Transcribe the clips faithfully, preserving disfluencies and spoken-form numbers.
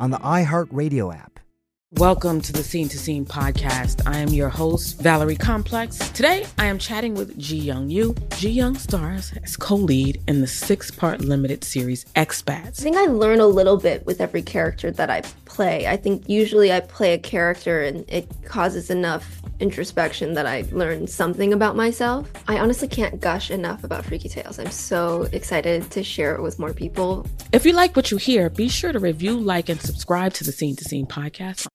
on the iHeartRadio app. Welcome to the Scene to Scene podcast. I am your host, Valerie Complex. Today, I am chatting with Ji Young Yoo. Ji Young stars as co-lead in the six-part limited series Expats. I think I learn a little bit with every character that I play. I think usually I play a character and it causes enough introspection that I learn something about myself. I honestly can't gush enough about Freaky Tales. I'm so excited to share it with more people. If you like what you hear, be sure to review, like, and subscribe to the Scene to Scene podcast.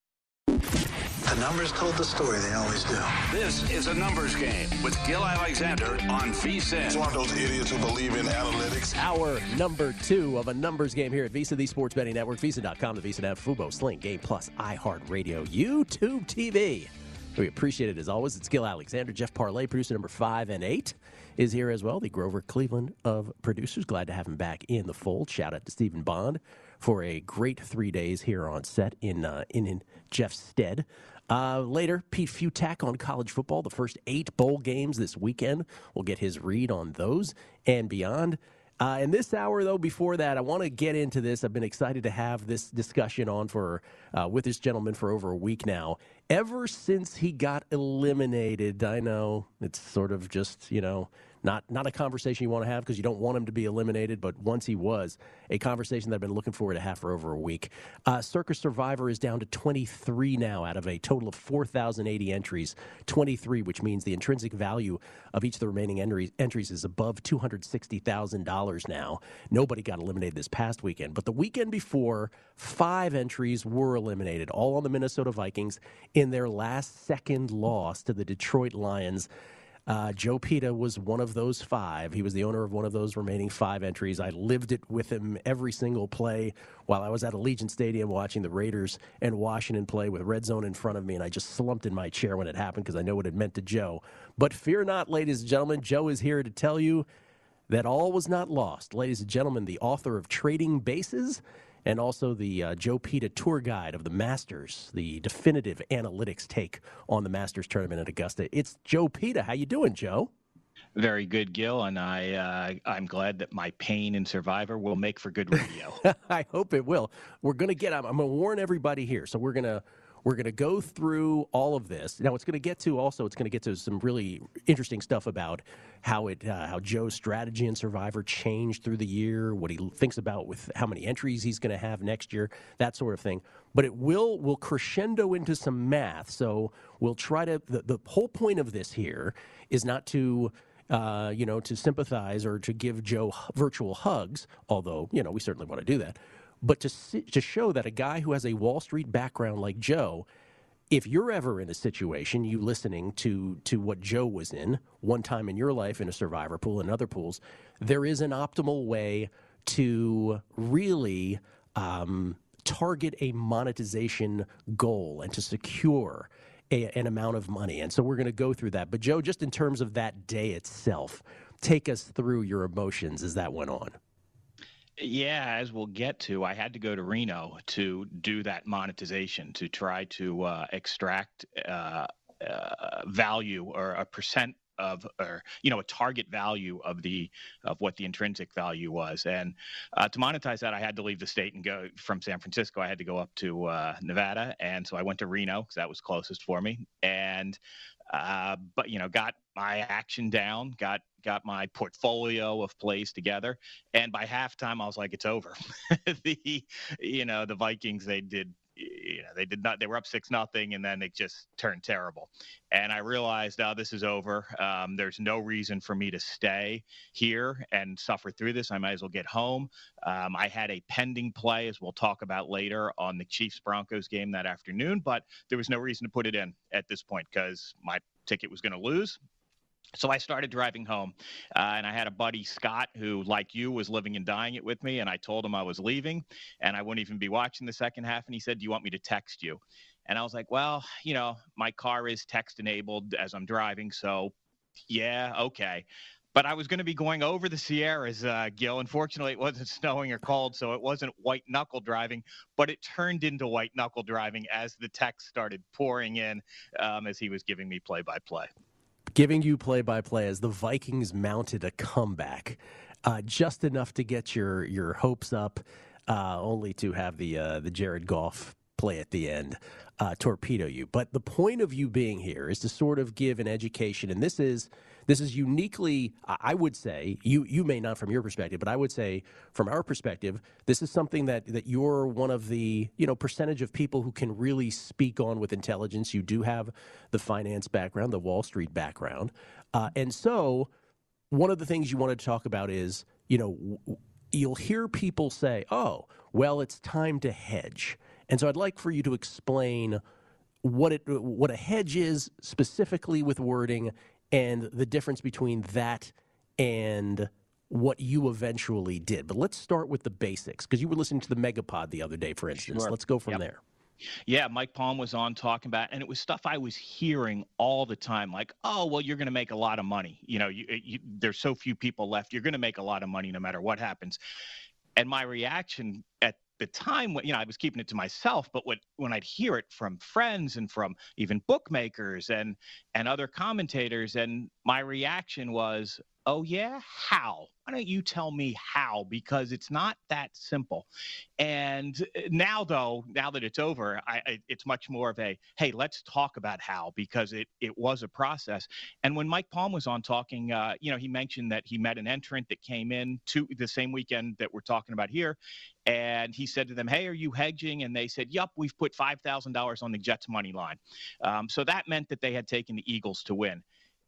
The numbers told the story they always do. This is a numbers game with Gil Alexander on VSiN. It's one of those idiots who believe in analytics. Hour number two of a numbers game here at Visa, the Sports Betting Network, Visa dot com, the Visa app, Fubo, Sling, Game Plus, iHeartRadio, YouTube T V. We appreciate it as always. It's Gil Alexander. Jeff Parlay, producer number five and eight, is here as well. The Grover Cleveland of producers. Glad to have him back in the fold. Shout out to Stephen Bond for a great three days here on set in uh, in, in Jeff's stead. Uh, later, Pete Futak on college football, the first eight bowl games this weekend. We'll get his read on those and beyond. Uh, in this hour, though, before that, I want to get into this. I've been excited to have this discussion on for uh, with this gentleman for over a week now. Ever since he got eliminated, I know it's sort of just, you know, not not a conversation you want to have because you don't want him to be eliminated, but once he was, a conversation that I've been looking forward to have for over a week. Uh, Circa Survivor is down to twenty-three now out of a total of four thousand eighty entries, twenty-three, which means the intrinsic value of each of the remaining entries, entries is above two hundred sixty thousand dollars now. Nobody got eliminated this past weekend, but the weekend before, five entries were eliminated, all on the Minnesota Vikings in their last second loss to the Detroit Lions. Uh, Joe Peta was one of those five. He was the owner of one of those remaining five entries. I lived it with him every single play while I was at Allegiant Stadium watching the Raiders and Washington play with Red Zone in front of me, and I just slumped in my chair when it happened because I know what it meant to Joe. But fear not, ladies and gentlemen, Joe is here to tell you that all was not lost. Ladies and gentlemen, the author of Trading Bases and also the uh, Joe Peta tour guide of the Masters, the definitive analytics take on the Masters tournament at Augusta. It's Joe Peta. How you doing, Joe? Very good, Gil, and I, uh, I'm glad that my pain in Survivor will make for good radio. I hope it will. We're going to get – I'm going to warn everybody here. So we're going to – We're going to go through all of this. Now, it's going to get to also, it's going to get to some really interesting stuff about how it, uh, how Joe's strategy in Survivor changed through the year, what he thinks about with how many entries he's going to have next year, that sort of thing. But it will will crescendo into some math. So we'll try to, the, the whole point of this here is not to, uh, you know, to sympathize or to give Joe virtual hugs, although, you know, we certainly want to do that. But to to show that a guy who has a Wall Street background like Joe, if you're ever in a situation, you listening to to what Joe was in one time in your life in a Survivor pool and other pools, there is an optimal way to really um, target a monetization goal and to secure a, an amount of money. And so we're going to go through that. But Joe, just in terms of that day itself, take us through your emotions as that went on. Yeah, as we'll get to, I had to go to Reno to do that monetization, to try to uh, extract uh, uh, value or a percent of, or, you know, a target value of the, of what the intrinsic value was. And uh, to monetize that, I had to leave the state and go from San Francisco. I had to go up to uh, Nevada. And so I went to Reno because that was closest for me. And, uh, but, you know, got my action down, got, got my portfolio of plays together. And by halftime, I was like, it's over. the, you know, the Vikings, they did, you know, they did not, they were up six, nothing. And then it just turned terrible. And I realized, oh, this is over. Um, there's no reason for me to stay here and suffer through this. I might as well get home. Um, I had a pending play, as we'll talk about later, on the Chiefs Broncos game that afternoon, but there was no reason to put it in at this point because my ticket was going to lose. So I started driving home, uh, and I had a buddy, Scott, who, like you, was living and dying it with me, and I told him I was leaving, and I wouldn't even be watching the second half, and he said, do you want me to text you? And I was like, well, you know, my car is text-enabled as I'm driving, so yeah, okay. But I was going to be going over the Sierras, uh, Gil. Unfortunately, it wasn't snowing or cold, so it wasn't white-knuckle driving, but it turned into white-knuckle driving as the text started pouring in um, as he was giving me play-by-play. Giving you play-by-play as the Vikings mounted a comeback, uh, just enough to get your your hopes up, uh, only to have the uh, the Jared Goff play at the end uh, torpedo you. But the point of you being here is to sort of give an education, and this is this is uniquely, I would say, you you may not from your perspective, but I would say from our perspective, this is something that that you're one of the you know percentage of people who can really speak on with intelligence. You do have the finance background, the Wall Street background, uh, and so one of the things you want to talk about is you know w- you'll hear people say, oh, well, it's time to hedge. And so I'd like for you to explain what it what a hedge is specifically with wording and the difference between that and what you eventually did. But let's start with the basics, because you were listening to the Megapod the other day, for instance. Sure. Let's go from yep. there. Yeah, Mike Palm was on talking about, and it was stuff I was hearing all the time, like, oh, well, you're going to make a lot of money. You know, you, you, there's so few people left. You're going to make a lot of money no matter what happens. And my reaction at the time, when, you know, I was keeping it to myself, but when, when I'd hear it from friends and from even bookmakers and, and other commentators, and my reaction was, oh yeah, how? Why don't you tell me how? Because it's not that simple. And now though, now that it's over, I, I, it's much more of a, hey, let's talk about how, because it it was a process. And when Mike Palm was on talking, uh, you know, he mentioned that he met an entrant that came in to the same weekend that we're talking about here. And he said to them, hey, are you hedging? And they said, yup, we've put five thousand dollars on the Jets money line. Um, so that meant that they had taken the Eagles to win.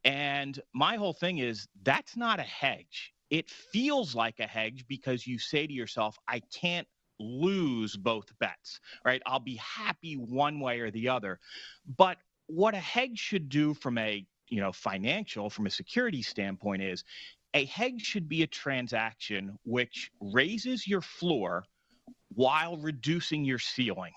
And my whole thing is, that's not a hedge. It feels like a hedge because you say to yourself, I can't lose both bets, right? I'll be happy one way or the other. But what a hedge should do from a, you know, financial, from a security standpoint is, a hedge should be a transaction which raises your floor while reducing your ceiling.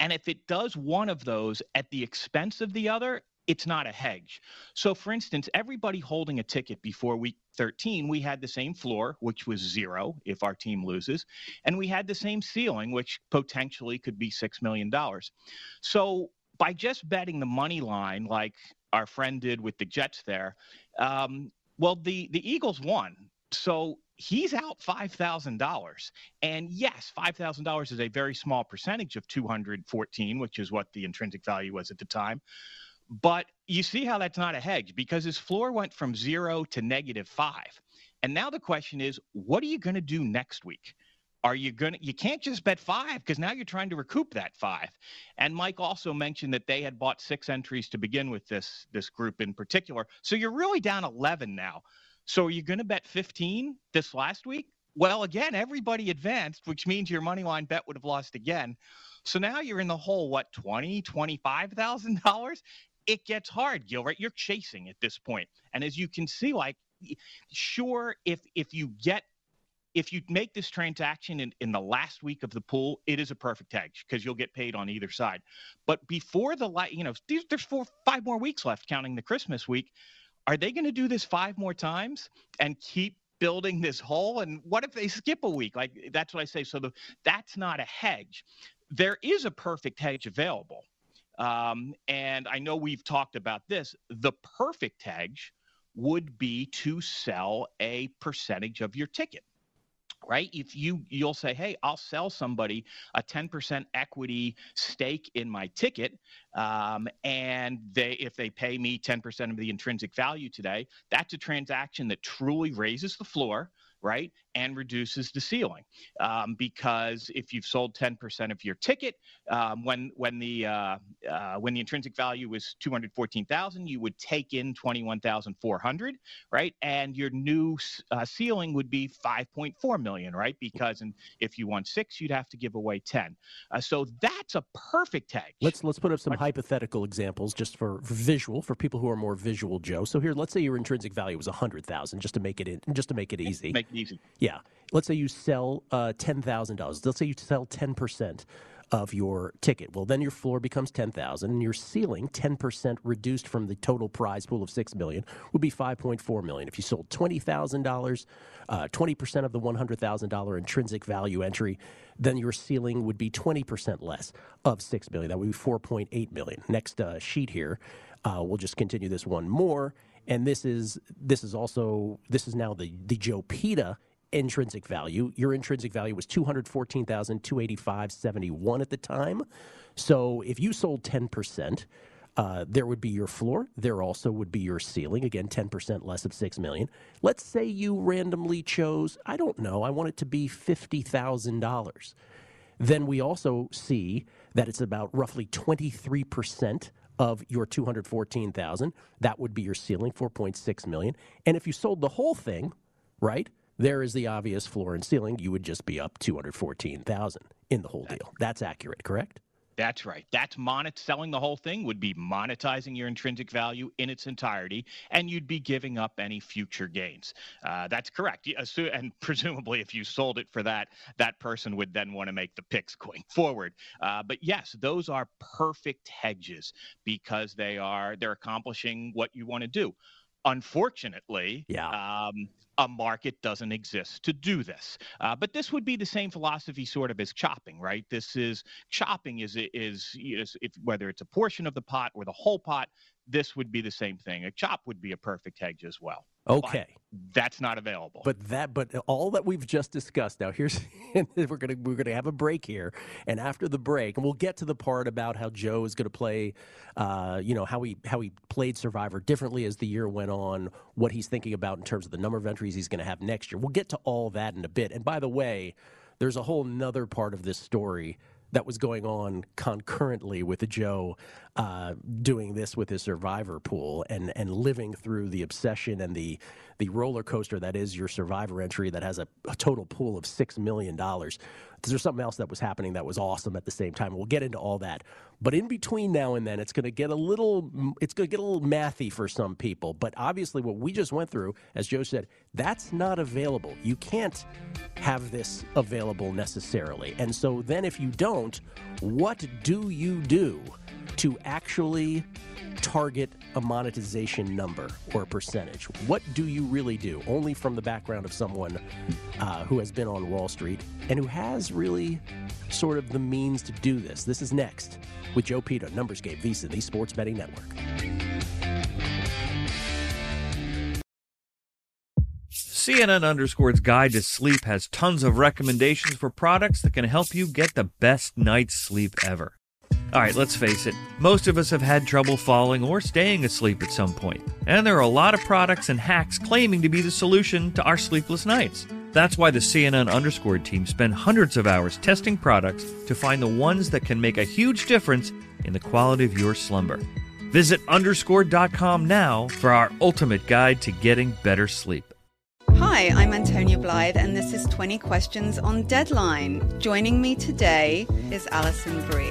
And if it does one of those at the expense of the other, it's not a hedge. So for instance, everybody holding a ticket before week thirteen, we had the same floor, which was zero if our team loses, and we had the same ceiling, which potentially could be six million dollars. So by just betting the money line, like our friend did with the Jets there, um, well, the, the Eagles won. So he's out five thousand dollars. And yes, five thousand dollars is a very small percentage of two hundred fourteen, which is what the intrinsic value was at the time. But you see how that's not a hedge, because his floor went from zero to negative five. And now the question is, what are you going to do next week? Are you going to, you can't just bet five, because now you're trying to recoup that five. And Mike also mentioned that they had bought six entries to begin with, this, this group in particular. So you're really down eleven now. So are you going to bet fifteen this last week? Well, again, everybody advanced, which means your money line bet would have lost again. So now you're in the hole, what, twenty thousand dollars, twenty-five thousand dollars? It gets hard, Gil, right? You're chasing at this point. And as you can see, like, sure, if if you get, if you make this transaction in, in the last week of the pool, it is a perfect hedge because you'll get paid on either side. But before the, you know, there's four, five more weeks left counting the Christmas week. Are they going to do this five more times and keep building this hole, and what if they skip a week? Like, that's what I say. So the, that's not a hedge. There is a perfect hedge available. Um, and I know we've talked about this. The perfect hedge would be to sell a percentage of your ticket, right? If you, you'll say, hey, I'll sell somebody a ten percent equity stake in my ticket. Um, and they, if they pay me ten percent of the intrinsic value today, that's a transaction that truly raises the floor, right? And reduces the ceiling. Um, because if you've sold ten percent of your ticket, um, when, when the, uh, uh, when the intrinsic value was two hundred fourteen thousand, you would take in twenty-one thousand four hundred, right? And your new uh, ceiling would be five point four million, right? Because and if you won six, you'd have to give away ten. Uh, so that's a perfect hedge. Let's, let's put up some hypothetical examples just for, for visual, for people who are more visual, Joe. So here, let's say your intrinsic value was one hundred thousand, just to make it in, just to make it easy. Make it easy. Yeah. Let's say you sell uh, ten thousand dollars. Let's say you sell ten percent of your ticket. Well, then your floor becomes ten thousand dollars, and your ceiling, ten percent reduced from the total prize pool of six million dollars, would be five point four million dollars. If you sold twenty thousand dollars, uh, twenty percent of the one hundred thousand dollars intrinsic value entry, then your ceiling would be twenty percent less of six million dollars. That would be four point eight million dollars. Next uh, sheet here, uh, we'll just continue this one more. And this is this is also, this is now the, the Joe Peta intrinsic value. Your intrinsic value was two hundred fourteen thousand two hundred eighty-five dollars and seventy-one cents at the time. So if you sold ten percent, uh, there would be your floor. There also would be your ceiling. Again, ten percent less of six million dollars. Let's say you randomly chose, I don't know, I want it to be fifty thousand dollars. Then we also see that it's about roughly twenty-three percent of your two hundred fourteen thousand dollars. That would be your ceiling, four point six million dollars. And if you sold the whole thing, right? There is the obvious floor and ceiling. You would just be up two hundred fourteen thousand dollars in the whole that's, deal. That's accurate, correct? That's right. That's monet selling the whole thing would be monetizing your intrinsic value in its entirety, and you'd be giving up any future gains. Uh, that's correct. And presumably, if you sold it for that, that person would then want to make the picks going forward. Uh, but yes, those are perfect hedges because they are they're accomplishing what you want to do. Unfortunately, yeah. um, a market doesn't exist to do this. Uh, but this would be the same philosophy sort of as chopping, right? This is chopping is, is, is if, whether it's a portion of the pot or the whole pot, this would be the same thing. A chop would be a perfect hedge as well. Okay. But that's not available. But that, but all that we've just discussed now, here's, we're going to, we're going to have a break here. And after the break, and we'll get to the part about how Joe is going to play, uh, you know, how he, how he played Survivor differently as the year went on, what he's thinking about in terms of the number of entries he's going to have next year. We'll get to all that in a bit. And by the way, there's a whole nother part of this story that was going on concurrently with Joe uh, doing this with his Survivor pool and, and living through the obsession and the the roller coaster that is your Survivor entry that has a, a total pool of six million dollars. There's something else that was happening that was awesome at the same time. We'll get into all that. But in between now and then, it's going to get a little it's going to get a little mathy for some people. But obviously what we just went through, as Joe said, that's not available. You can't have this available necessarily. And so then if you don't, what do you do to actually target a monetization number or percentage? What do you really do? Only from the background of someone uh, who has been on Wall Street and who has really sort of the means to do this. This is next with Joe Peta, Numbers Game, Visa, the Sports Betting Network. C N N Underscore's Guide to Sleep has tons of recommendations for products that can help you get the best night's sleep ever. All right, let's face it. Most of us have had trouble falling or staying asleep at some point. And there are a lot of products and hacks claiming to be the solution to our sleepless nights. That's why the C N N Underscore team spend hundreds of hours testing products to find the ones that can make a huge difference in the quality of your slumber. Visit underscore dot com now for our ultimate guide to getting better sleep. Hi, I'm Antonia Blythe, and this is twenty Questions on Deadline. Joining me today is Alison Bree.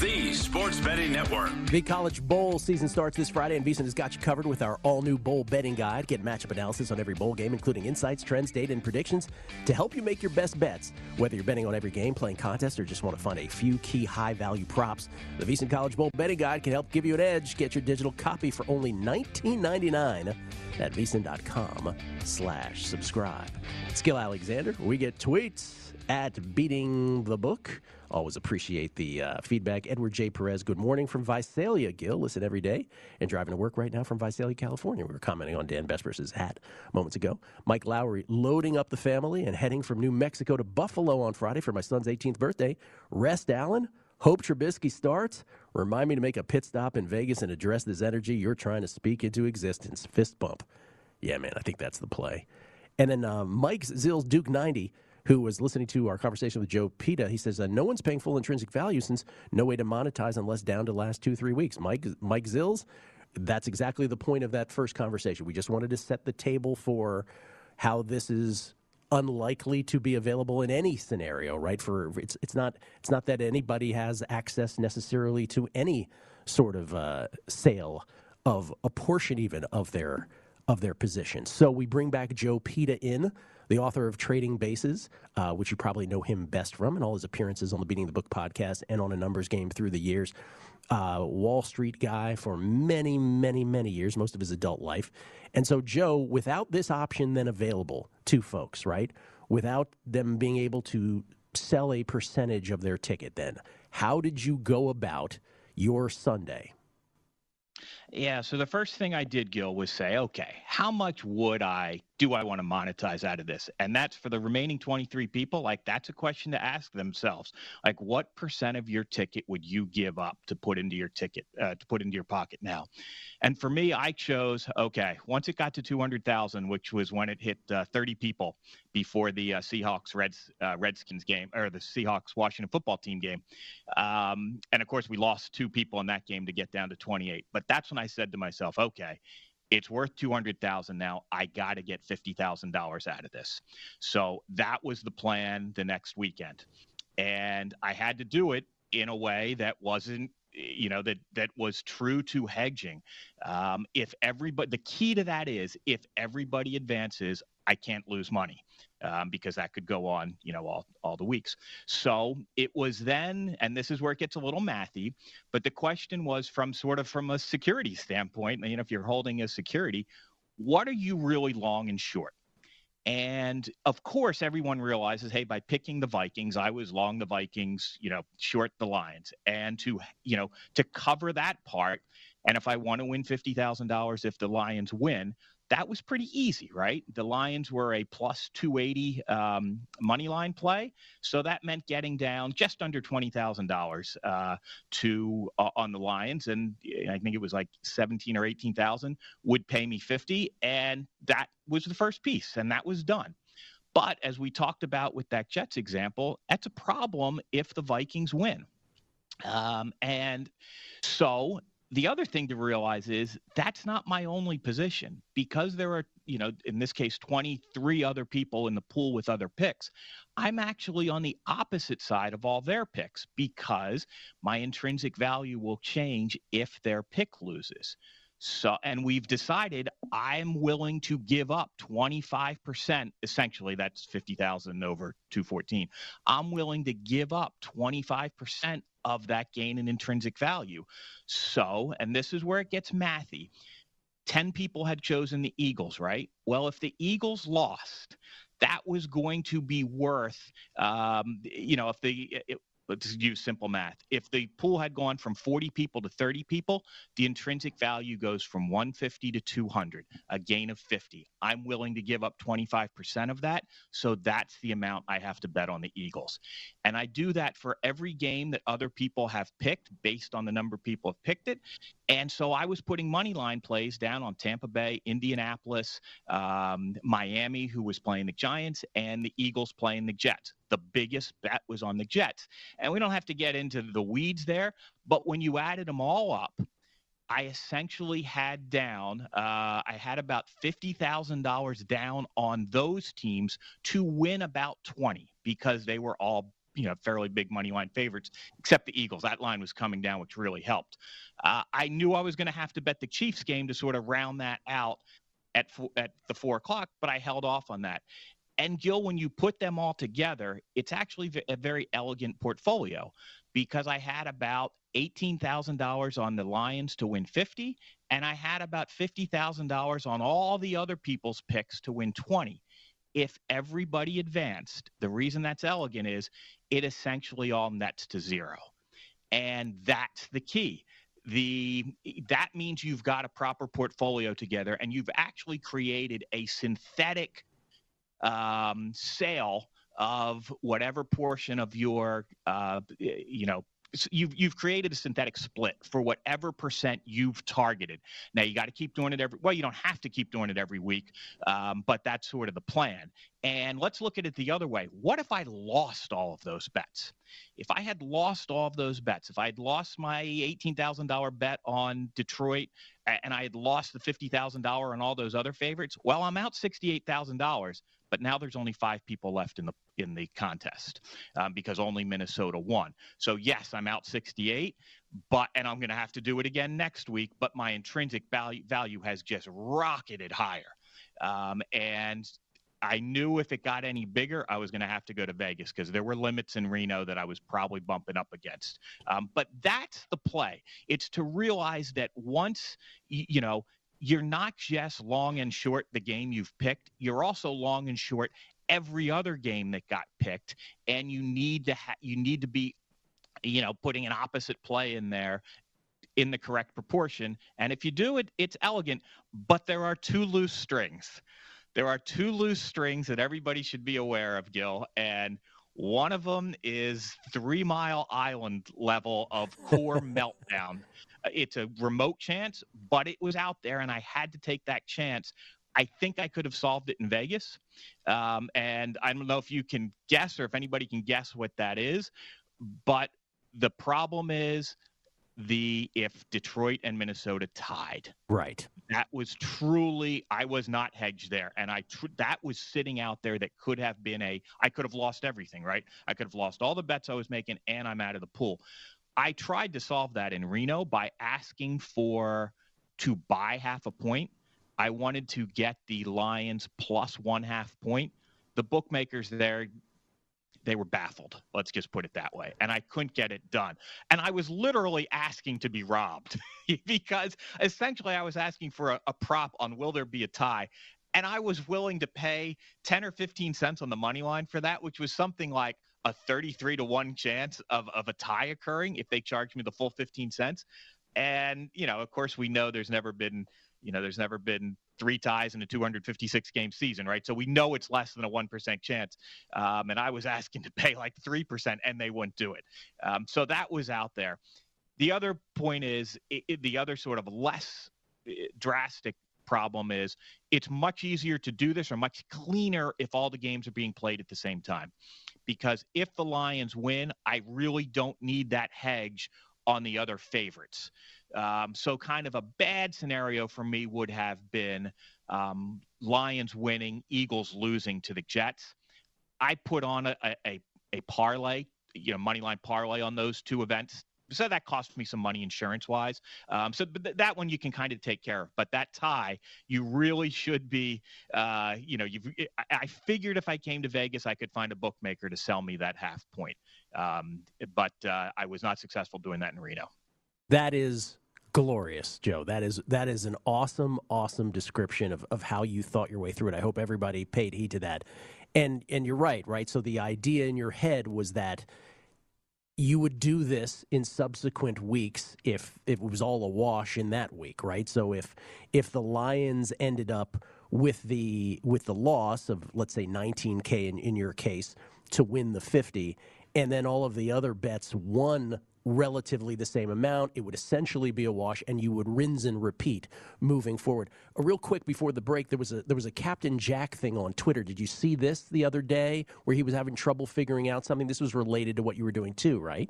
the sports betting network. The college bowl season starts this Friday, and VSiN has got you covered with our all-new bowl betting guide. Get matchup analysis on every bowl game, including insights, trends, data, and predictions to help you make your best bets. Whether you're betting on every game, playing contests, or just want to find a few key high-value props, the VSiN College Bowl Betting Guide can help give you an edge. Get your digital copy for only nineteen ninety-nine dollars at VSiN.com slash subscribe. It's Gil Alexander. We get tweets at Beating the Book. Always appreciate the uh, feedback. Edward J. Perez, good morning from Visalia, Gil. Listen every day and driving to work right now from Visalia, California. We were commenting on Dan Vesper's hat moments ago. Mike Lowry loading up the family and heading from New Mexico to Buffalo on Friday for my son's eighteenth birthday. Rest Allen, hope Trubisky starts. Remind me to make a pit stop in Vegas and address this energy you're trying to speak into existence. Fist bump. Yeah, man, I think that's the play. And then uh, Mike's Zills Duke ninety, who was listening to our conversation with Joe Peta. He says, uh, no one's paying full intrinsic value since no way to monetize unless down to last two, three weeks. Mike Mike Zills, that's exactly the point of that first conversation. We just wanted to set the table for how this is unlikely to be available in any scenario, right? For it's it's not it's not that anybody has access necessarily to any sort of uh, sale of a portion even of their of their position. So we bring back Joe Peta in, the author of Trading Bases, uh, which you probably know him best from, and all his appearances on the Beating the Book podcast and on A Numbers Game through the years. Uh, Wall Street guy for many, many, many years, most of his adult life. And so, Joe, without this option then available to folks, right, without them being able to sell a percentage of their ticket then, how did you go about your Sunday? Yeah, so the first thing I did, Gil, was say, okay, how much would I, do I want to monetize out of this? And that's for the remaining twenty-three people, like that's a question to ask themselves. Like what percent of your ticket would you give up to put into your ticket, uh, to put into your pocket now? And for me, I chose, okay, once it got to two hundred thousand, which was when it hit uh, thirty people before the uh, Seahawks Reds, uh, Redskins game, or the Seahawks Washington football team game. Um, and of course, we lost two people in that game to get down to twenty-eight. But that's when I said to myself, okay, it's worth two hundred thousand now. I got to get fifty thousand dollars out of this. So that was the plan the next weekend. And I had to do it in a way that wasn't, you know, that, that was true to hedging. Um, if everybody, the key to that is if everybody advances, I can't lose money. Um, because that could go on, you know, all, all the weeks. So it was then, and this is where it gets a little mathy, but the question was from sort of from a security standpoint, you know, if you're holding a security, what are you really long and short? And of course, everyone realizes, hey, by picking the Vikings, I was long the Vikings, you know, short the Lions. And to, you know, to cover that part, and if I want to win fifty thousand dollars if the Lions win, that was pretty easy, right? The Lions were a plus two eighty um, money line play. So that meant getting down just under twenty thousand dollars uh, to uh, on the Lions. And I think it was like seventeen or eighteen thousand would pay me fifty. And that was the first piece, and that was done. But as we talked about with that Jets example, that's a problem if the Vikings win. Um, and so the other thing to realize is that's not my only position, because there are, you know, in this case, twenty-three other people in the pool with other picks. I'm actually on the opposite side of all their picks, because my intrinsic value will change if their pick loses. So, and we've decided I'm willing to give up twenty-five percent, essentially that's fifty thousand over two fourteen. I'm willing to give up twenty-five percent of that gain in intrinsic value. So, and this is where it gets mathy. ten people had chosen the Eagles, right? Well, if the Eagles lost, that was going to be worth, um, you know, if the, it, let's use simple math. If the pool had gone from forty people to thirty people, the intrinsic value goes from one fifty to two hundred, a gain of fifty. I'm willing to give up twenty-five percent of that, so that's the amount I have to bet on the Eagles. And I do that for every game that other people have picked based on the number of people have picked it. And so I was putting money line plays down on Tampa Bay, Indianapolis, um, Miami, who was playing the Giants, and the Eagles playing the Jets. The biggest bet was on the Jets. And we don't have to get into the weeds there, but when you added them all up, I essentially had down, uh, I had about fifty thousand dollars down on those teams to win about twenty, because they were all, you know, fairly big money line favorites, except the Eagles. That line was coming down, which really helped. Uh, I knew I was going to have to bet the Chiefs game to sort of round that out at, at the four o'clock, but I held off on that. And Gil, when you put them all together, it's actually a very elegant portfolio, because I had about eighteen thousand dollars on the Lions to win fifty, and I had about fifty thousand dollars on all the other people's picks to win twenty. If everybody advanced, the reason that's elegant is it essentially all nets to zero. And that's the key. The that means you've got a proper portfolio together, and you've actually created a synthetic Um, sale of whatever portion of your, uh, you know, you've, you've created a synthetic split for whatever percent you've targeted. Now, you got to keep doing it every, well, you don't have to keep doing it every week, um, but that's sort of the plan. And let's look at it the other way. What if I lost all of those bets? If I had lost all of those bets, if I had lost my eighteen thousand dollars bet on Detroit and I had lost the fifty thousand dollars on all those other favorites, well, I'm out sixty-eight thousand dollars. But now there's only five people left in the in the contest um, because only Minnesota won. So, yes, I'm out sixty-eight, but and I'm going to have to do it again next week. But my intrinsic value, value has just rocketed higher. Um, and I knew if it got any bigger, I was going to have to go to Vegas, because there were limits in Reno that I was probably bumping up against. Um, but that's the play. It's to realize that once, you know, you're not just long and short the game you've picked, you're also long and short every other game that got picked, and you need to ha- you need to be, you know, putting an opposite play in there in the correct proportion. And if you do it, it's elegant, but there are two loose strings. There are two loose strings that everybody should be aware of, Gil, and one of them is Three Mile Island level of core meltdown. It's a remote chance, but it was out there, and I had to take that chance. I think I could have solved it in Vegas, um, and I don't know if you can guess or if anybody can guess what that is, but the problem is the if Detroit and Minnesota tied. Right. That was truly, I was not hedged there, and I tr- that was sitting out there that could have been a, I could have lost everything, right? I could have lost all the bets I was making, and I'm out of the pool. I tried to solve that in Reno by asking for to buy half a point. I wanted to get the Lions plus one half point. The bookmakers there, they were baffled. Let's just put it that way. And I couldn't get it done. And I was literally asking to be robbed because essentially I was asking for a, a prop on will there be a tie. And I was willing to pay ten or fifteen cents on the money line for that, which was something like a thirty-three to one chance of, of a tie occurring if they charged me the full fifteen cents. And, you know, of course, we know there's never been you know, there's never been three ties in a two hundred fifty-six game season, right? So we know it's less than a one percent chance. Um, and I was asking to pay like three percent and they wouldn't do it. Um, so that was out there. The other point is it, it, the other sort of less drastic problem is it's much easier to do this, or much cleaner, if all the games are being played at the same time. Because if the Lions win, I really don't need that hedge on the other favorites. Um, so kind of a bad scenario for me would have been um, Lions winning, Eagles losing to the Jets. I put on a, a, a parlay, you know, money line parlay on those two events. So that cost me some money insurance-wise. Um, so th- that one you can kind of take care of. But that tie, you really should be, uh, you know, you've, I, I figured if I came to Vegas, I could find a bookmaker to sell me that half point. Um, but uh, I was not successful doing that in Reno. That is glorious, Joe. That is that is an awesome, awesome description of, of how you thought your way through it. I hope everybody paid heed to that. And and you're right, right? So the idea in your head was that you would do this in subsequent weeks if, if it was all a wash in that week, right? So if if the Lions ended up with the with the loss of, let's say, nineteen K in, in your case to win the fifty, and then all of the other bets won relatively the same amount, it would essentially be a wash, and you would rinse and repeat moving forward. Uh, real quick before the break, there was a there was a Captain Jack thing on Twitter. Did you see this the other day where he was having trouble figuring out something? This was related to what you were doing too, right?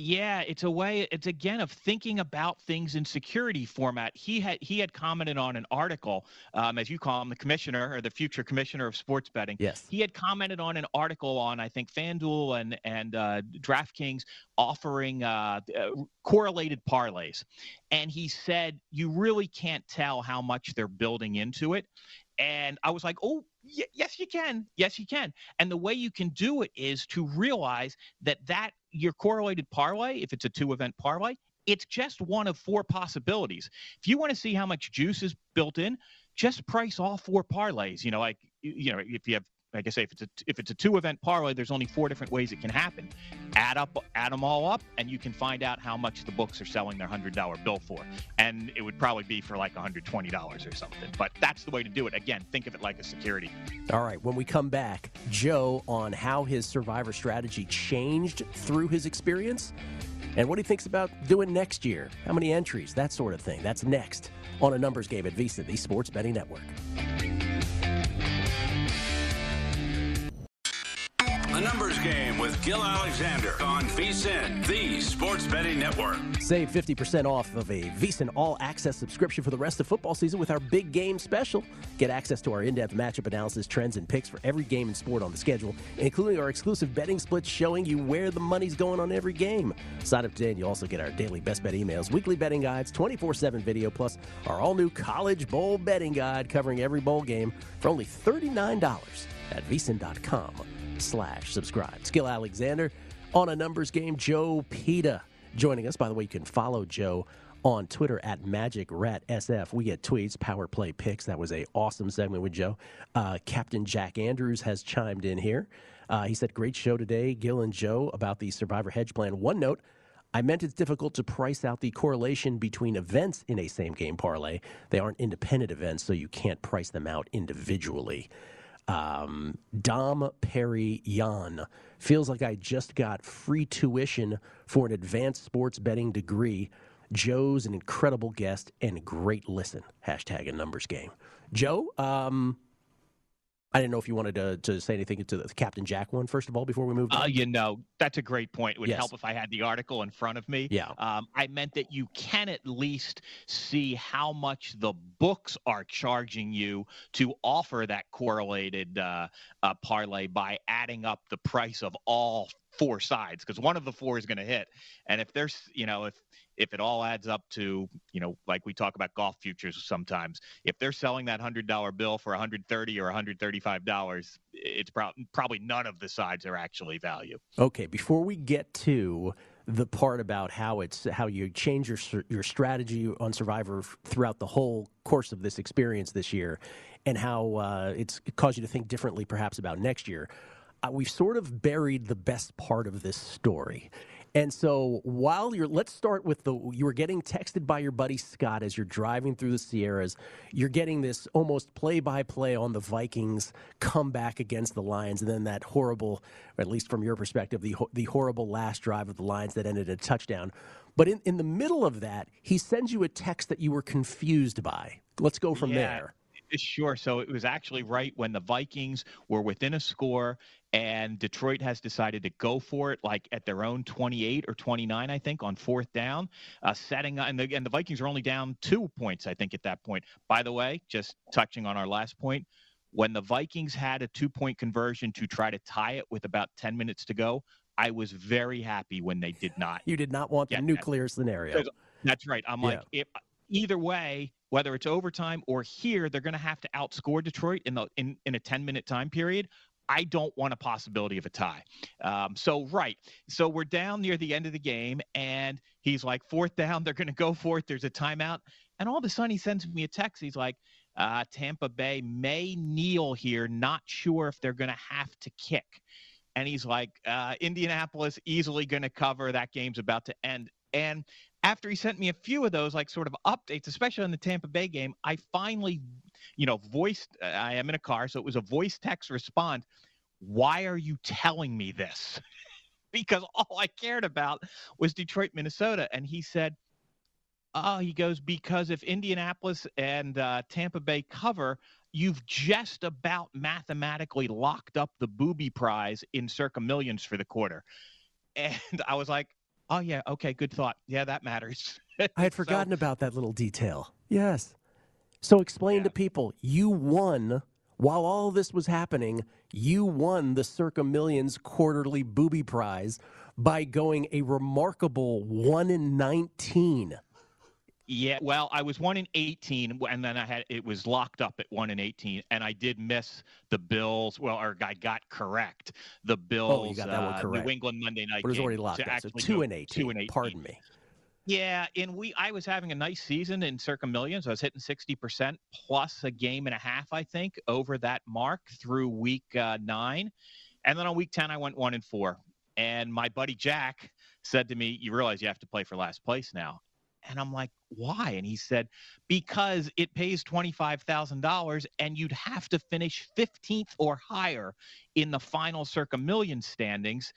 Yeah, it's a way. It's again of thinking about things in security format. He had he had commented on an article, um, as you call him, the commissioner or the future commissioner of sports betting. Yes, he had commented on an article on, I think, FanDuel and and uh, DraftKings offering uh, uh, correlated parlays, and he said you really can't tell how much they're building into it. And I was like, oh, y- yes, you can. Yes, you can. And the way you can do it is to realize that that your correlated parlay, if it's a two-event parlay, it's just one of four possibilities. If you want to see how much juice is built in, just price all four parlays. You know, like, you know, if you have, like I say, if it's a, if it's a two-event parlay, there's only four different ways it can happen. Add up, add them all up, and you can find out how much the books are selling their one hundred dollars bill for. And it would probably be for like one hundred twenty dollars or something. But that's the way to do it. Again, think of it like a security. All right. When we come back, Joe on how his survivor strategy changed through his experience and what he thinks about doing next year. How many entries, that sort of thing. That's next on A Numbers Game at Visa, the Sports Betting Network. The Numbers Game with Gil Alexander on VSiN, the Sports Betting Network. Save fifty percent off of a VSiN all-access subscription for the rest of football season with our big game special. Get access to our in-depth matchup analysis, trends, and picks for every game and sport on the schedule, including our exclusive betting splits showing you where the money's going on every game. Sign up today and you'll also get our daily best bet emails, weekly betting guides, twenty-four seven video, plus our all-new College Bowl betting guide covering every bowl game for only thirty-nine dollars at VSiN.com. slash subscribe. Gil Alexander on A Numbers Game. Joe Peta joining us. By the way, you can follow Joe on Twitter at Magic Rat S F. We get tweets, power play picks. That was a awesome segment with Joe. Uh, Captain Jack Andrews has chimed in here. Uh, he said, great show today, Gil and Joe, about the Survivor Hedge Plan. One note, I meant it's difficult to price out the correlation between events in a same-game parlay. They aren't independent events, so you can't price them out individually. Um, Dom Perry Yan feels like I just got free tuition for an advanced sports betting degree. Joe's an incredible guest and great listen. Hashtag A Numbers Game. Joe, um, I didn't know if you wanted to, to say anything to the Captain Jack one, first of all, before we moved on. Uh, you know, that's a great point. It would yes. help if I had the article in front of me. Yeah. Um, I meant that you can at least see how much the books are charging you to offer that correlated uh, uh, parlay by adding up the price of all four sides, because one of the four is going to hit. And if there's, you know, if if it all adds up to, you know, like we talk about golf futures sometimes, if they're selling that one hundred dollars bill for one hundred thirty dollars or one hundred thirty-five dollars, it's pro- probably none of the sides are actually value. Okay, before we get to the part about how it's how you change your your strategy on Survivor throughout the whole course of this experience this year and how uh, it's it caused you to think differently perhaps about next year, uh, we've sort of buried the best part of this story. And so while you're, let's start with the, you were getting texted by your buddy Scott as you're driving through the Sierras. You're getting this almost play-by-play on the Vikings comeback against the Lions, and then that horrible, or at least from your perspective, the the horrible last drive of the Lions that ended in a touchdown. But in, in the middle of that, he sends you a text that you were confused by. Let's go from yeah. there. Sure. So it was actually right when the Vikings were within a score and Detroit has decided to go for it, like at their own twenty-eight or twenty-nine, I think, on fourth down, uh, setting and the, and the Vikings are only down two points, I think, at that point. By the way, just touching on our last point, when the Vikings had a two-point conversion to try to tie it with about ten minutes to go, I was very happy when they did not. You did not want the nuclear that. scenario. That's right. I'm yeah. like, if, either way, whether it's overtime or here, they're going to have to outscore Detroit in the in, in a ten-minute time period. I don't want a possibility of a tie. Um, so, right. So we're down near the end of the game, and he's like, fourth down, they're going to go for it. There's a timeout. And all of a sudden, he sends me a text. He's like, uh, Tampa Bay may kneel here, not sure if they're going to have to kick. And he's like, uh, Indianapolis easily going to cover. That game's about to end. And after he sent me a few of those, like, sort of updates, especially on the Tampa Bay game, I finally, you know, voiced, uh, I am in a car, so it was a voice text response. Why are you telling me this? Because all I cared about was Detroit, Minnesota. And he said, oh, he goes, because if Indianapolis and uh, Tampa Bay cover, you've just about mathematically locked up the booby prize in Circa Millions for the quarter. And I was like, oh, yeah, okay, good thought. Yeah, that matters. I had forgotten so, about that little detail. Yes. So explain yeah. to people, you won, while all this was happening, you won the Circa Millions quarterly booby prize by going a remarkable one in nineteen. Yeah, well, I was one in eighteen, and then I had it was locked up at one in eighteen, and I did miss the Bills. Well, our guy got correct the Bills. Oh, you got that one correct. Uh, New England Monday night. But it was already locked up. So two and eighteen. Two and eighteen. Pardon me. Yeah, and we I was having a nice season in Circa Millions. I was hitting sixty percent plus a game and a half, I think, over that mark through week uh, nine, and then on week ten I went one and four. And my buddy Jack said to me, "You realize you have to play for last place now." And I'm like, why? And he said, because it pays twenty-five thousand dollars and you'd have to finish fifteenth or higher in the final Circa Million standings.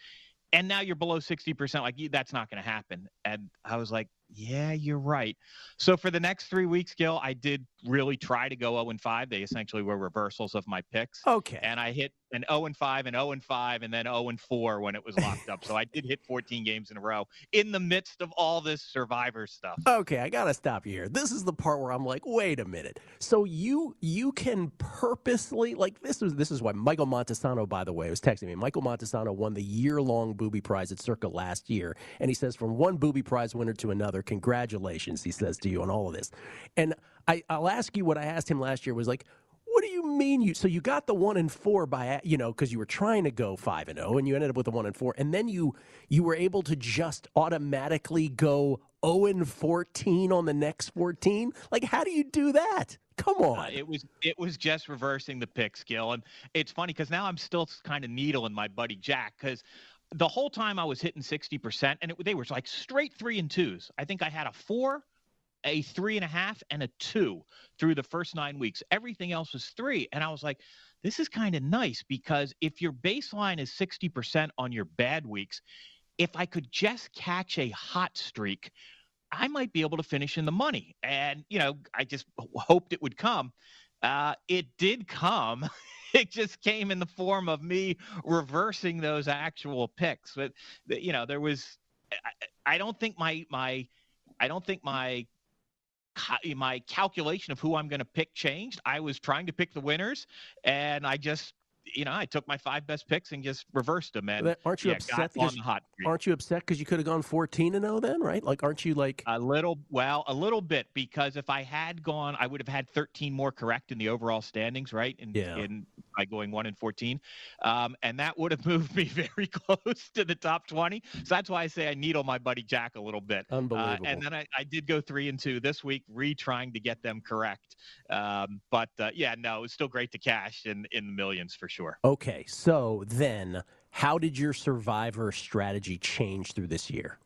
And now you're below sixty percent. Like, that's not going to happen. And I was like, yeah, you're right. So for the next three weeks, Gil, I did really try to go oh and five. They essentially were reversals of my picks. Okay. And I hit an oh and five and oh and five and then oh and four when it was locked up. So I did hit fourteen games in a row in the midst of all this Survivor stuff. Okay, I got to stop you here. This is the part where I'm like, wait a minute. So you you can purposely, like, this is, this is why Michael Montesano, by the way, was texting me. Michael Montesano won the year-long booby prize at Circa last year. And he says, from one booby prize winner to another, congratulations, he says to you on all of this. And I, I'll ask you what I asked him last year was like, what do you mean you? So you got the one and four by, you know, because you were trying to go five and zero, and you ended up with a one and four, and then you you were able to just automatically go zero and fourteen on the next fourteen. Like, how do you do that? Come on. Uh, it was it was just reversing the pick skill, and it's funny because now I'm still kind of needling my buddy Jack because the whole time I was hitting sixty percent, and it, they were like straight three and twos. I think I had a four, a three and a half, and a two through the first nine weeks. Everything else was three. And I was like, this is kind of nice because if your baseline is sixty percent on your bad weeks, if I could just catch a hot streak, I might be able to finish in the money. And, you know, I just hoped it would come. Uh, it did come. It just came in the form of me reversing those actual picks. But, you know, there was, I, I don't think my, my, I don't think my, my calculation of who I'm going to pick changed. I was trying to pick the winners, and I just, you know, I took my five best picks and just reversed them. And aren't you yeah, upset? Because, hot aren't you upset because you could have gone fourteen and oh then, right? Like, aren't you like a little? Well, a little bit, because if I had gone, I would have had thirteen more correct in the overall standings, right? And, yeah. and by going one and fourteen. Um, and that would have moved me very close to the top twenty. So that's why I say I needle my buddy Jack a little bit. Unbelievable. Uh, and then I, I did go three and two this week, re-trying to get them correct. Um, but uh, yeah, no, it's still great to cash in, in the millions for sure. Okay. So then how did your survivor strategy change through this year?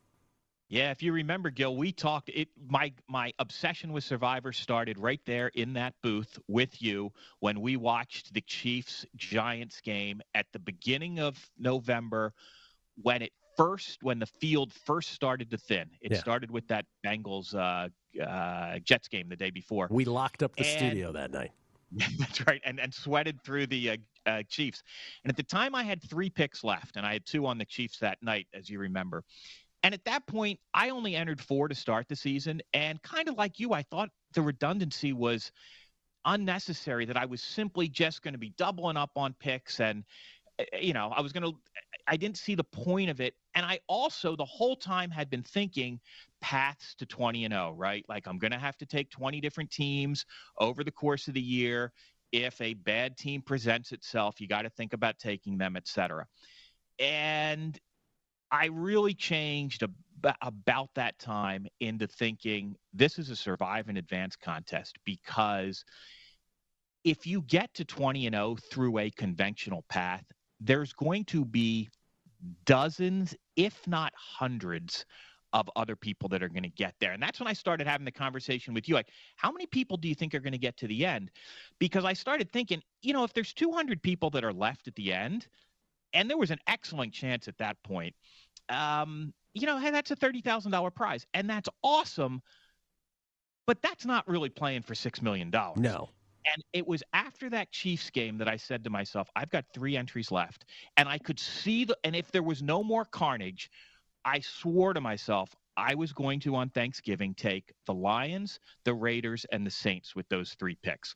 Yeah, if you remember, Gil, we talked. It my my obsession with Survivor started right there in that booth with you when we watched the Chiefs-Giants game at the beginning of November, when it first when the field first started to thin. It yeah. started with that Bengals uh, uh, Jets game the day before. We locked up the and, studio that night. That's right, and and sweated through the. Uh, Uh, Chiefs. And at the time I had three picks left and I had two on the Chiefs that night, as you remember. And at that point, I only entered four to start the season. And kind of like you, I thought the redundancy was unnecessary, that I was simply just going to be doubling up on picks. And, you know, I was going to, I didn't see the point of it. And I also, the whole time had been thinking paths to twenty and oh, right? Like I'm going to have to take twenty different teams over the course of the year. If a bad team presents itself, you got to think about taking them, et cetera. And I really changed ab- about that time into thinking this is a survive and advance contest, because if you get to twenty and oh through a conventional path, there's going to be dozens, if not hundreds, of other people that are going to get there. And that's when I started having the conversation with you. Like, how many people do you think are going to get to the end? Because I started thinking, you know, if there's two hundred people that are left at the end, and there was an excellent chance at that point, um, you know, hey, that's a thirty thousand dollars prize. And that's awesome. But that's not really playing for six million dollars. No. And it was after that Chiefs game that I said to myself, I've got three entries left. And I could see the, and if there was no more carnage, I swore to myself I was going to, on Thanksgiving, take the Lions, the Raiders, and the Saints with those three picks.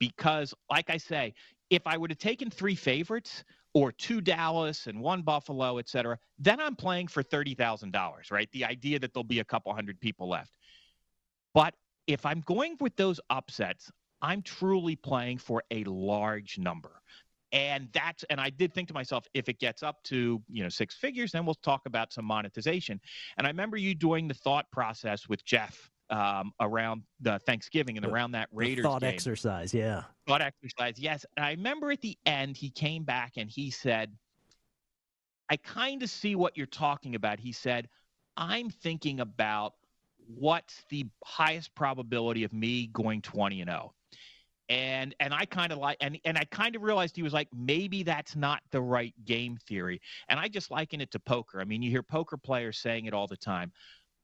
Because, like I say, if I would have taken three favorites or two Dallas and one Buffalo, et cetera, then I'm playing for thirty thousand dollars, right? The idea that there'll be a couple hundred people left. But if I'm going with those upsets, I'm truly playing for a large number. And that's, and I did think to myself, if it gets up to, you know, six figures, then we'll talk about some monetization. And I remember you doing the thought process with Jeff um, around the Thanksgiving and the, around that Raiders thought game. exercise. Yeah. Thought exercise. Yes. And I remember at the end, he came back and he said, I kind of see what you're talking about. He said, I'm thinking about what's the highest probability of me going twenty and oh. And and I kind of like and, and I kind of realized he was like, maybe that's not the right game theory. And I just liken it to poker. I mean, you hear poker players saying it all the time.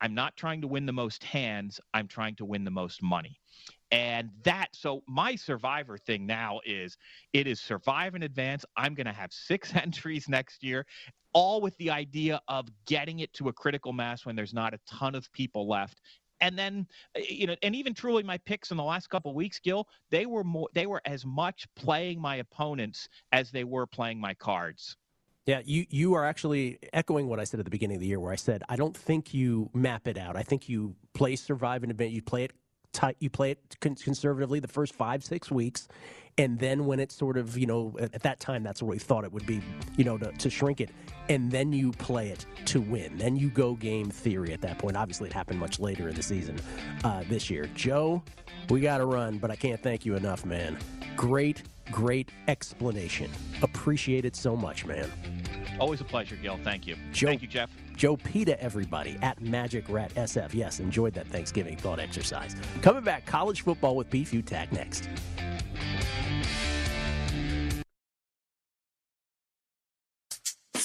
I'm not trying to win the most hands. I'm trying to win the most money. And that, so my survivor thing now is, it is survive in advance. I'm going to have six entries next year, all with the idea of getting it to a critical mass when there's not a ton of people left. And then, you know, and even truly my picks in the last couple of weeks, Gil, they were more, they were as much playing my opponents as they were playing my cards. Yeah, you, you are actually echoing what I said at the beginning of the year, where I said, I don't think you map it out. I think you play survive and advance. You play it tight, you play it conservatively the first five, six weeks. And then when it's sort of, you know, at that time, that's what we thought it would be, you know, to, to shrink it. And then you play it to win. Then you go game theory at that point. Obviously, it happened much later in the season uh, this year. Joe, we got to run, but I can't thank you enough, man. Great, great explanation. Appreciate it so much, man. Always a pleasure, Gil. Thank you. Joe, thank you, Jeff. Joe Peta, everybody, at Magic Rat S F. Yes, enjoyed that Thanksgiving thought exercise. Coming back, college football with Pete Futak next.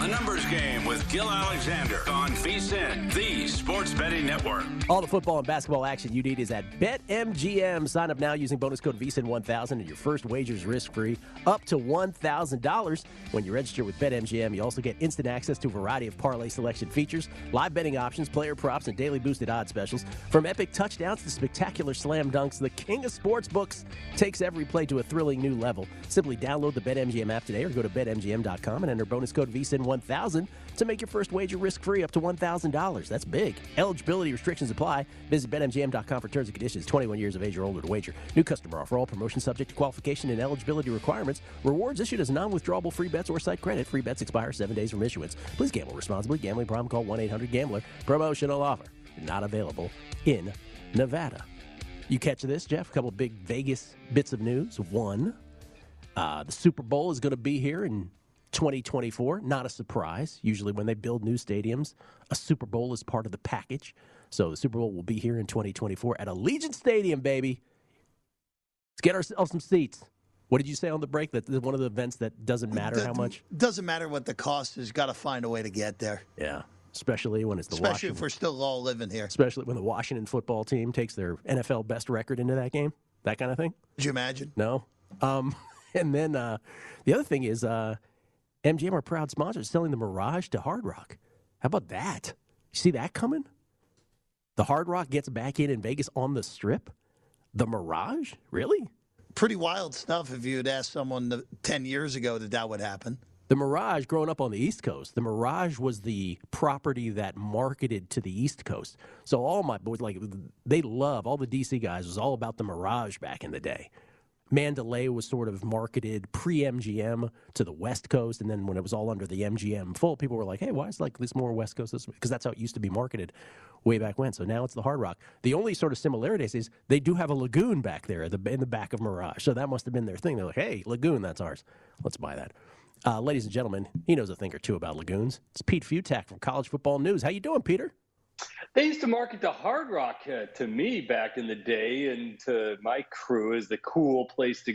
The Numbers Game with Gil Alexander on VSiN, the sports betting network. All the football and basketball action you need is at BetMGM. Sign up now using bonus code VSiN one thousand and your first wager is risk-free up to one thousand dollars. When you register with BetMGM, you also get instant access to a variety of parlay selection features, live betting options, player props, and daily boosted odds specials. From epic touchdowns to spectacular slam dunks, the king of sportsbooks takes every play to a thrilling new level. Simply download the BetMGM app today or go to bet M G M dot com and enter bonus code VSiN one thousand to make your first wager risk-free up to one thousand dollars. That's big. Eligibility restrictions apply. Visit bet M G M dot com for terms and conditions. twenty-one years of age or older to wager. New customer offer. All promotions subject to qualification and eligibility requirements. Rewards issued as non-withdrawable free bets or site credit. Free bets expire seven days from issuance. Please gamble responsibly. Gambling problem? Call one eight hundred gambler. Promotional offer not available in Nevada. You catch this, Jeff? A couple of big Vegas bits of news. One, uh, the Super Bowl is going to be here in twenty twenty-four, not a surprise. Usually when they build new stadiums, a Super Bowl is part of the package. So the Super Bowl will be here in twenty twenty-four at Allegiant Stadium, baby. Let's get ourselves some seats. What did you say on the break? That one of the events that doesn't matter that, how much? Doesn't matter what the cost is. Got to find a way to get there. Yeah, especially when it's the especially Washington, if we're still all living here. Especially when the Washington football team takes their N F L best record into that game. That kind of thing. Could you imagine? No. Um, and then uh, the other thing is... Uh, M G M are proud sponsors, selling the Mirage to Hard Rock. How about that? You see that coming? The Hard Rock gets back in in Vegas on the Strip? The Mirage? Really? Pretty wild stuff if you had asked someone ten years ago that that would happen. The Mirage, growing up on the East Coast, the Mirage was the property that marketed to the East Coast. So all my boys, like, they love, all the D C guys, was all about the Mirage back in the day. Mandalay was sort of marketed pre-M G M to the West Coast, and then when it was all under the M G M full, people were like, hey, why is like this more West Coast? Because that's how it used to be marketed way back when. So now it's the Hard Rock. The only sort of similarities is they do have a lagoon back there in the, in the back of Mirage, so that must have been their thing. They're like, hey, lagoon, that's ours. Let's buy that. Uh, ladies and gentlemen, he knows a thing or two about lagoons. It's Pete Futak from College Football News. How you doing, Peter? They used to market the Hard Rock uh, to me back in the day and to my crew as the cool place to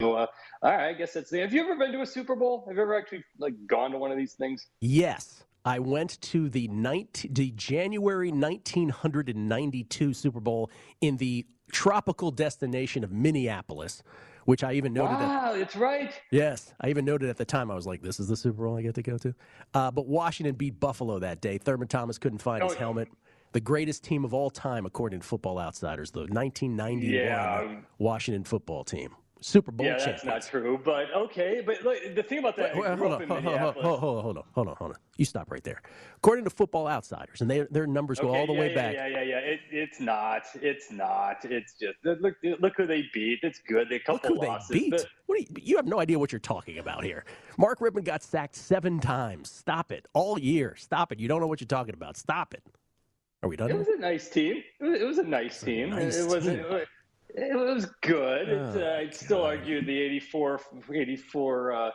go. Uh, all right, I guess that's the. Have you ever been to a Super Bowl? Have you ever actually like gone to one of these things? Yes, I went to the nineteen, the January nineteen ninety-two Super Bowl in the tropical destination of Minneapolis, which I even noted. Wow, at, that's right. Yes, I even noted at the time. I was like, this is the Super Bowl I get to go to. Uh, but Washington beat Buffalo that day. Thurman Thomas couldn't find oh, his helmet. The greatest team of all time, according to Football Outsiders, the nineteen ninety-one yeah. Washington football team. Super Bowl champion. Yeah, that's not true, but okay. But like, the thing about that, wait, wait, I grew up in Minneapolis. Hold on, hold on, hold on, hold on, hold on. You stop right there. According to Football Outsiders, and they, their numbers go okay, all the yeah, way yeah, back. Yeah, yeah, yeah. It, it's not. It's not. It's just look. Look who they beat. It's good. They couple look who losses. They beat. But, what do you, you have no idea what you're talking about here. Mark Rippon got sacked seven times. Stop it. All year. Stop it. You don't know what you're talking about. Stop it. Are we done? It here? was a nice team. It was, it was a nice team. Nice it, it wasn't. It was good. It's, uh, I'd still argue the eighty-four, eighty-four uh,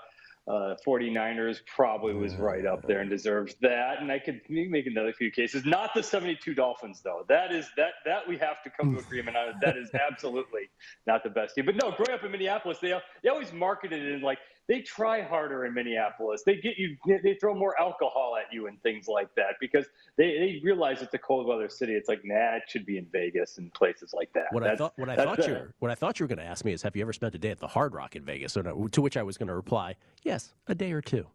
uh, 49ers probably was right up there and deserves that. And I could make another few cases. Not the seventy-two Dolphins, though. That is that that we have to come to agreement on. That is absolutely not the best team. But no, growing up in Minneapolis, they they always marketed it in like they try harder in Minneapolis. They get you. They throw more alcohol at you and things like that because they, they realize it's a cold weather city. It's like, nah, it should be in Vegas and places like that. What that's, I thought, what I thought uh, you, were, what I thought you were going to ask me is, have you ever spent a day at the Hard Rock in Vegas? Or no, to which I was going to reply, yes, a day or two.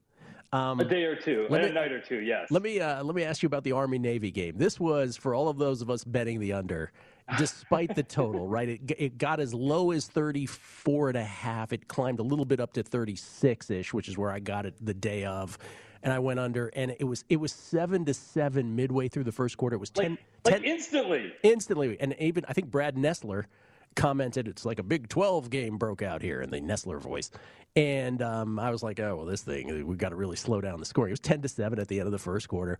Um, a day or two, me, a night or two. Yes. Let me uh, let me ask you about the Army Navy game. This was for all of those of us betting the under. Despite the total, right? It, it got as low as thirty-four and a half. It climbed a little bit up to thirty-six ish, which is where I got it the day of, and I went under. And it was it was seven to seven midway through the first quarter. It was ten, like, ten like instantly, instantly. And even I think Brad Nessler commented, "It's like a Big twelve game broke out here," in the Nessler voice. And um, I was like, "Oh well, this thing we've got to really slow down the scoring." It was ten to seven at the end of the first quarter,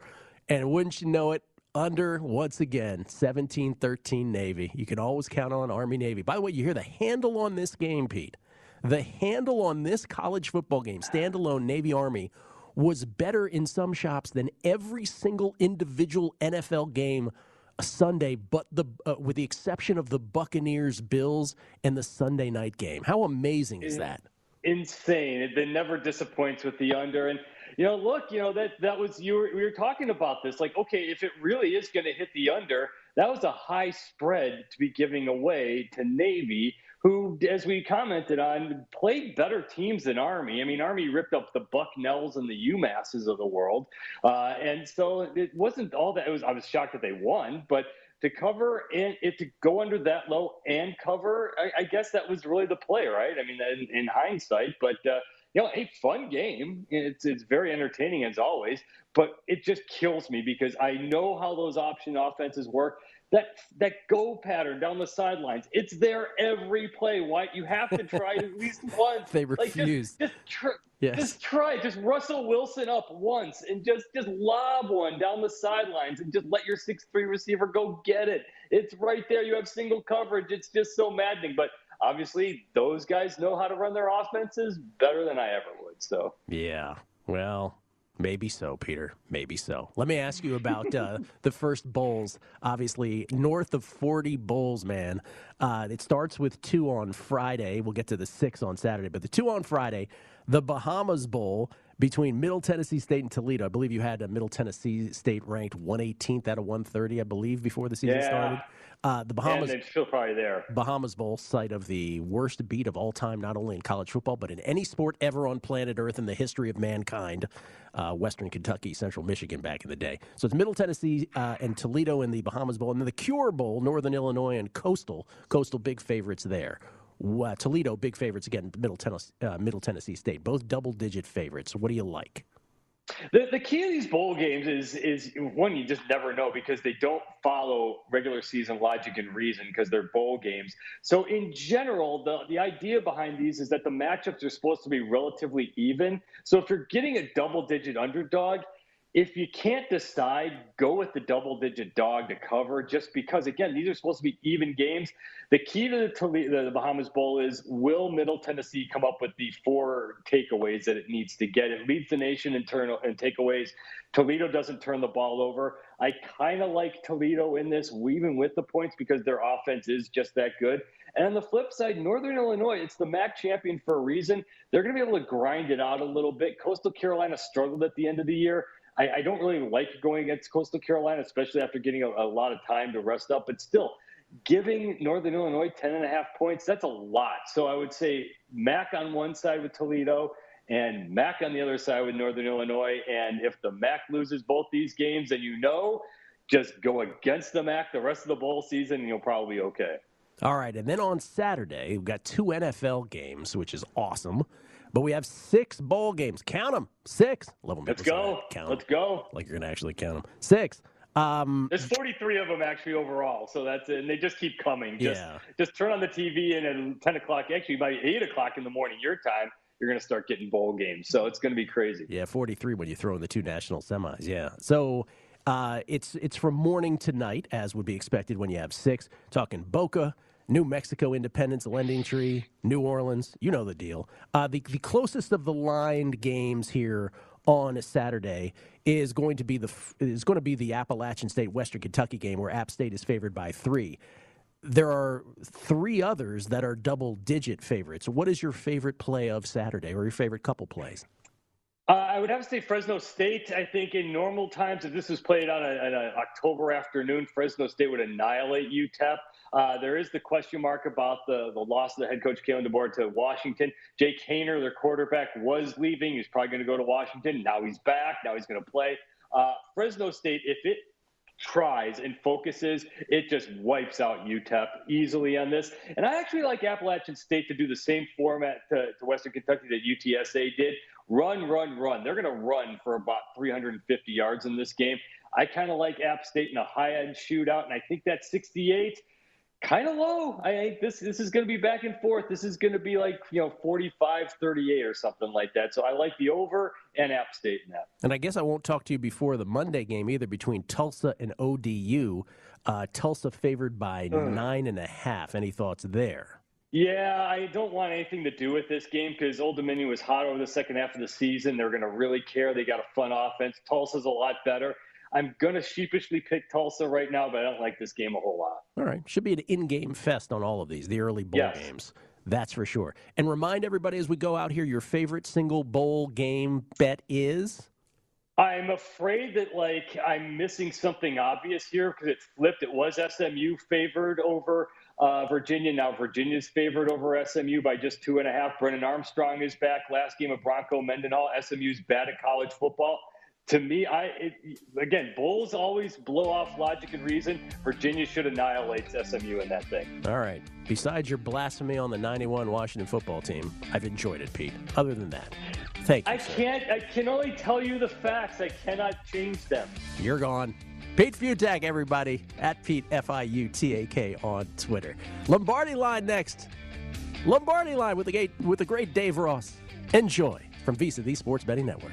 and wouldn't you know it? Under, once again, seventeen thirteen Navy. You can always count on Army-Navy. By the way, you hear the handle on this game, Pete. The handle on this college football game, standalone Navy-Army, was better in some shops than every single individual N F L game Sunday, but the uh, with the exception of the Buccaneers-Bills and the Sunday night game. How amazing is that? Insane. It, it never disappoints with the under. And you know, look, you know, that, that was, you were, we were talking about this, like, okay, if it really is going to hit the under, that was a high spread to be giving away to Navy, who, as we commented on, played better teams than Army. I mean, Army ripped up the Bucknells and the UMasses of the world. Uh, and so it wasn't all that, it was, I was shocked that they won, but to cover and it to go under that low and cover, I, I guess that was really the play, right? I mean, in, in hindsight, but, uh, you know, a fun game. It's it's very entertaining as always, but it just kills me because I know how those option offenses work. That that go pattern down the sidelines, it's there every play. Why you have to try it at least once. They refuse. Like just, just, tr- yes. just try it. Just Russell Wilson up once and just, just lob one down the sidelines and just let your six three receiver go get it. It's right there. You have single coverage. It's just so maddening. But obviously, those guys know how to run their offenses better than I ever would. So yeah, well, maybe so, Peter. Maybe so. Let me ask you about uh, the first bowls. Obviously, north of forty bowls, man. Uh, it starts with two on Friday. We'll get to the six on Saturday, but the two on Friday, the Bahamas Bowl between Middle Tennessee State and Toledo. I believe you had a Middle Tennessee State ranked one eighteenth out of one thirty, I believe, before the season yeah. started. Uh, the Bahamas, and they're still probably there. Bahamas Bowl, site of the worst beat of all time, not only in college football, but in any sport ever on planet Earth in the history of mankind, uh, Western Kentucky, Central Michigan back in the day. So it's Middle Tennessee uh, and Toledo in the Bahamas Bowl. And then the Cure Bowl, Northern Illinois and Coastal. Coastal big favorites there. Uh, Toledo, big favorites again, Middle Tennessee, uh, Middle Tennessee State. Both double-digit favorites. What do you like? The, the key to these bowl games is, is one, you just never know because they don't follow regular season logic and reason because they're bowl games. So in general, the, the idea behind these is that the matchups are supposed to be relatively even. So if you're getting a double-digit underdog, if you can't decide, go with the double-digit dog to cover just because, again, these are supposed to be even games. The key to the, Toledo, the Bahamas Bowl is, will Middle Tennessee come up with the four takeaways that it needs to get? It leads the nation in, turn, in takeaways. Toledo doesn't turn the ball over. I kind of like Toledo in this, even with the points, because their offense is just that good. And on the flip side, Northern Illinois, it's the M A C champion for a reason. They're going to be able to grind it out a little bit. Coastal Carolina struggled at the end of the year. I, I don't really like going against Coastal Carolina, especially after getting a, a lot of time to rest up. But still, giving Northern Illinois ten and a half points, that's a lot. So I would say M A C on one side with Toledo and M A C on the other side with Northern Illinois. And if the M A C loses both these games, then you know, just go against the M A C the rest of the bowl season and you'll probably be okay. All right, and then on Saturday, we've got two N F L games, which is awesome. But we have six bowl games. Count them. Six. Love them. Let's go. Count Let's go. Like you're going to actually count them. Six. Um, There's forty-three of them actually overall. So that's it. And they just keep coming. Just, yeah. Just turn on the T V and at ten o'clock, actually by eight o'clock in the morning, your time, you're going to start getting bowl games. So it's going to be crazy. Yeah, forty-three when you throw in the two national semis. Yeah. So uh, it's, it's from morning to night, as would be expected when you have six. Talking Boca, New Mexico, Independence, Lending Tree, New Orleans. You know the deal. Uh, the, the closest of the lined games here on a Saturday is going to be the is going to be the Appalachian State Western Kentucky game, where App State is favored by three. There are three others that are double digit favorites. What is your favorite play of Saturday, or your favorite couple plays? Uh, I would have to say Fresno State. I think in normal times, if this was played on an October afternoon, Fresno State would annihilate U T E P. Uh, there is the question mark about the, the loss of the head coach Kalen DeBoer to Washington. Jake Haener, their quarterback, was leaving. He's probably going to go to Washington. Now he's back. Now he's going to play. Uh, Fresno State, if it tries and focuses, it just wipes out U T E P easily on this. And I actually like Appalachian State to do the same format to, to Western Kentucky that U T S A did. Run, run, run. They're going to run for about three hundred fifty yards in this game. I kind of like App State in a high-end shootout, and I think that's sixty-eight. Kind of low. I think this this is going to be back and forth. This is going to be like, you know, forty-five thirty-eight or something like that. So I like the over and App State in that. And I guess I won't talk to you before the Monday game either, between Tulsa and O D U. Uh, Tulsa favored by mm. nine and a half. Any thoughts there? Yeah, I don't want anything to do with this game because Old Dominion was hot over the second half of the season. They're going to really care. They got a fun offense. Tulsa's a lot better. I'm going to sheepishly pick Tulsa right now, but I don't like this game a whole lot. All right. Should be an in-game fest on all of these, the early bowl yes. games. That's for sure. And remind everybody as we go out here, your favorite single bowl game bet is? I'm afraid that, like, I'm missing something obvious here because it flipped. It was S M U favored over uh, Virginia. Now Virginia's favored over S M U by just two and a half. Brennan Armstrong is back. Last game of Bronco Mendenhall. S M U's bad at college football. To me, I it, again, bowls always blow off logic and reason. Virginia should annihilate S M U in that thing. All right. Besides your blasphemy on the ninety-one Washington football team, I've enjoyed it, Pete. Other than that, thank you. I sir. can't. I can only tell you the facts. I cannot change them. You're gone. Pete Futak, everybody, at Pete F I U T A K on Twitter. Lombardi Line next. Lombardi Line with the, with the great Dave Ross. Enjoy from Visa, the Sports Betting Network.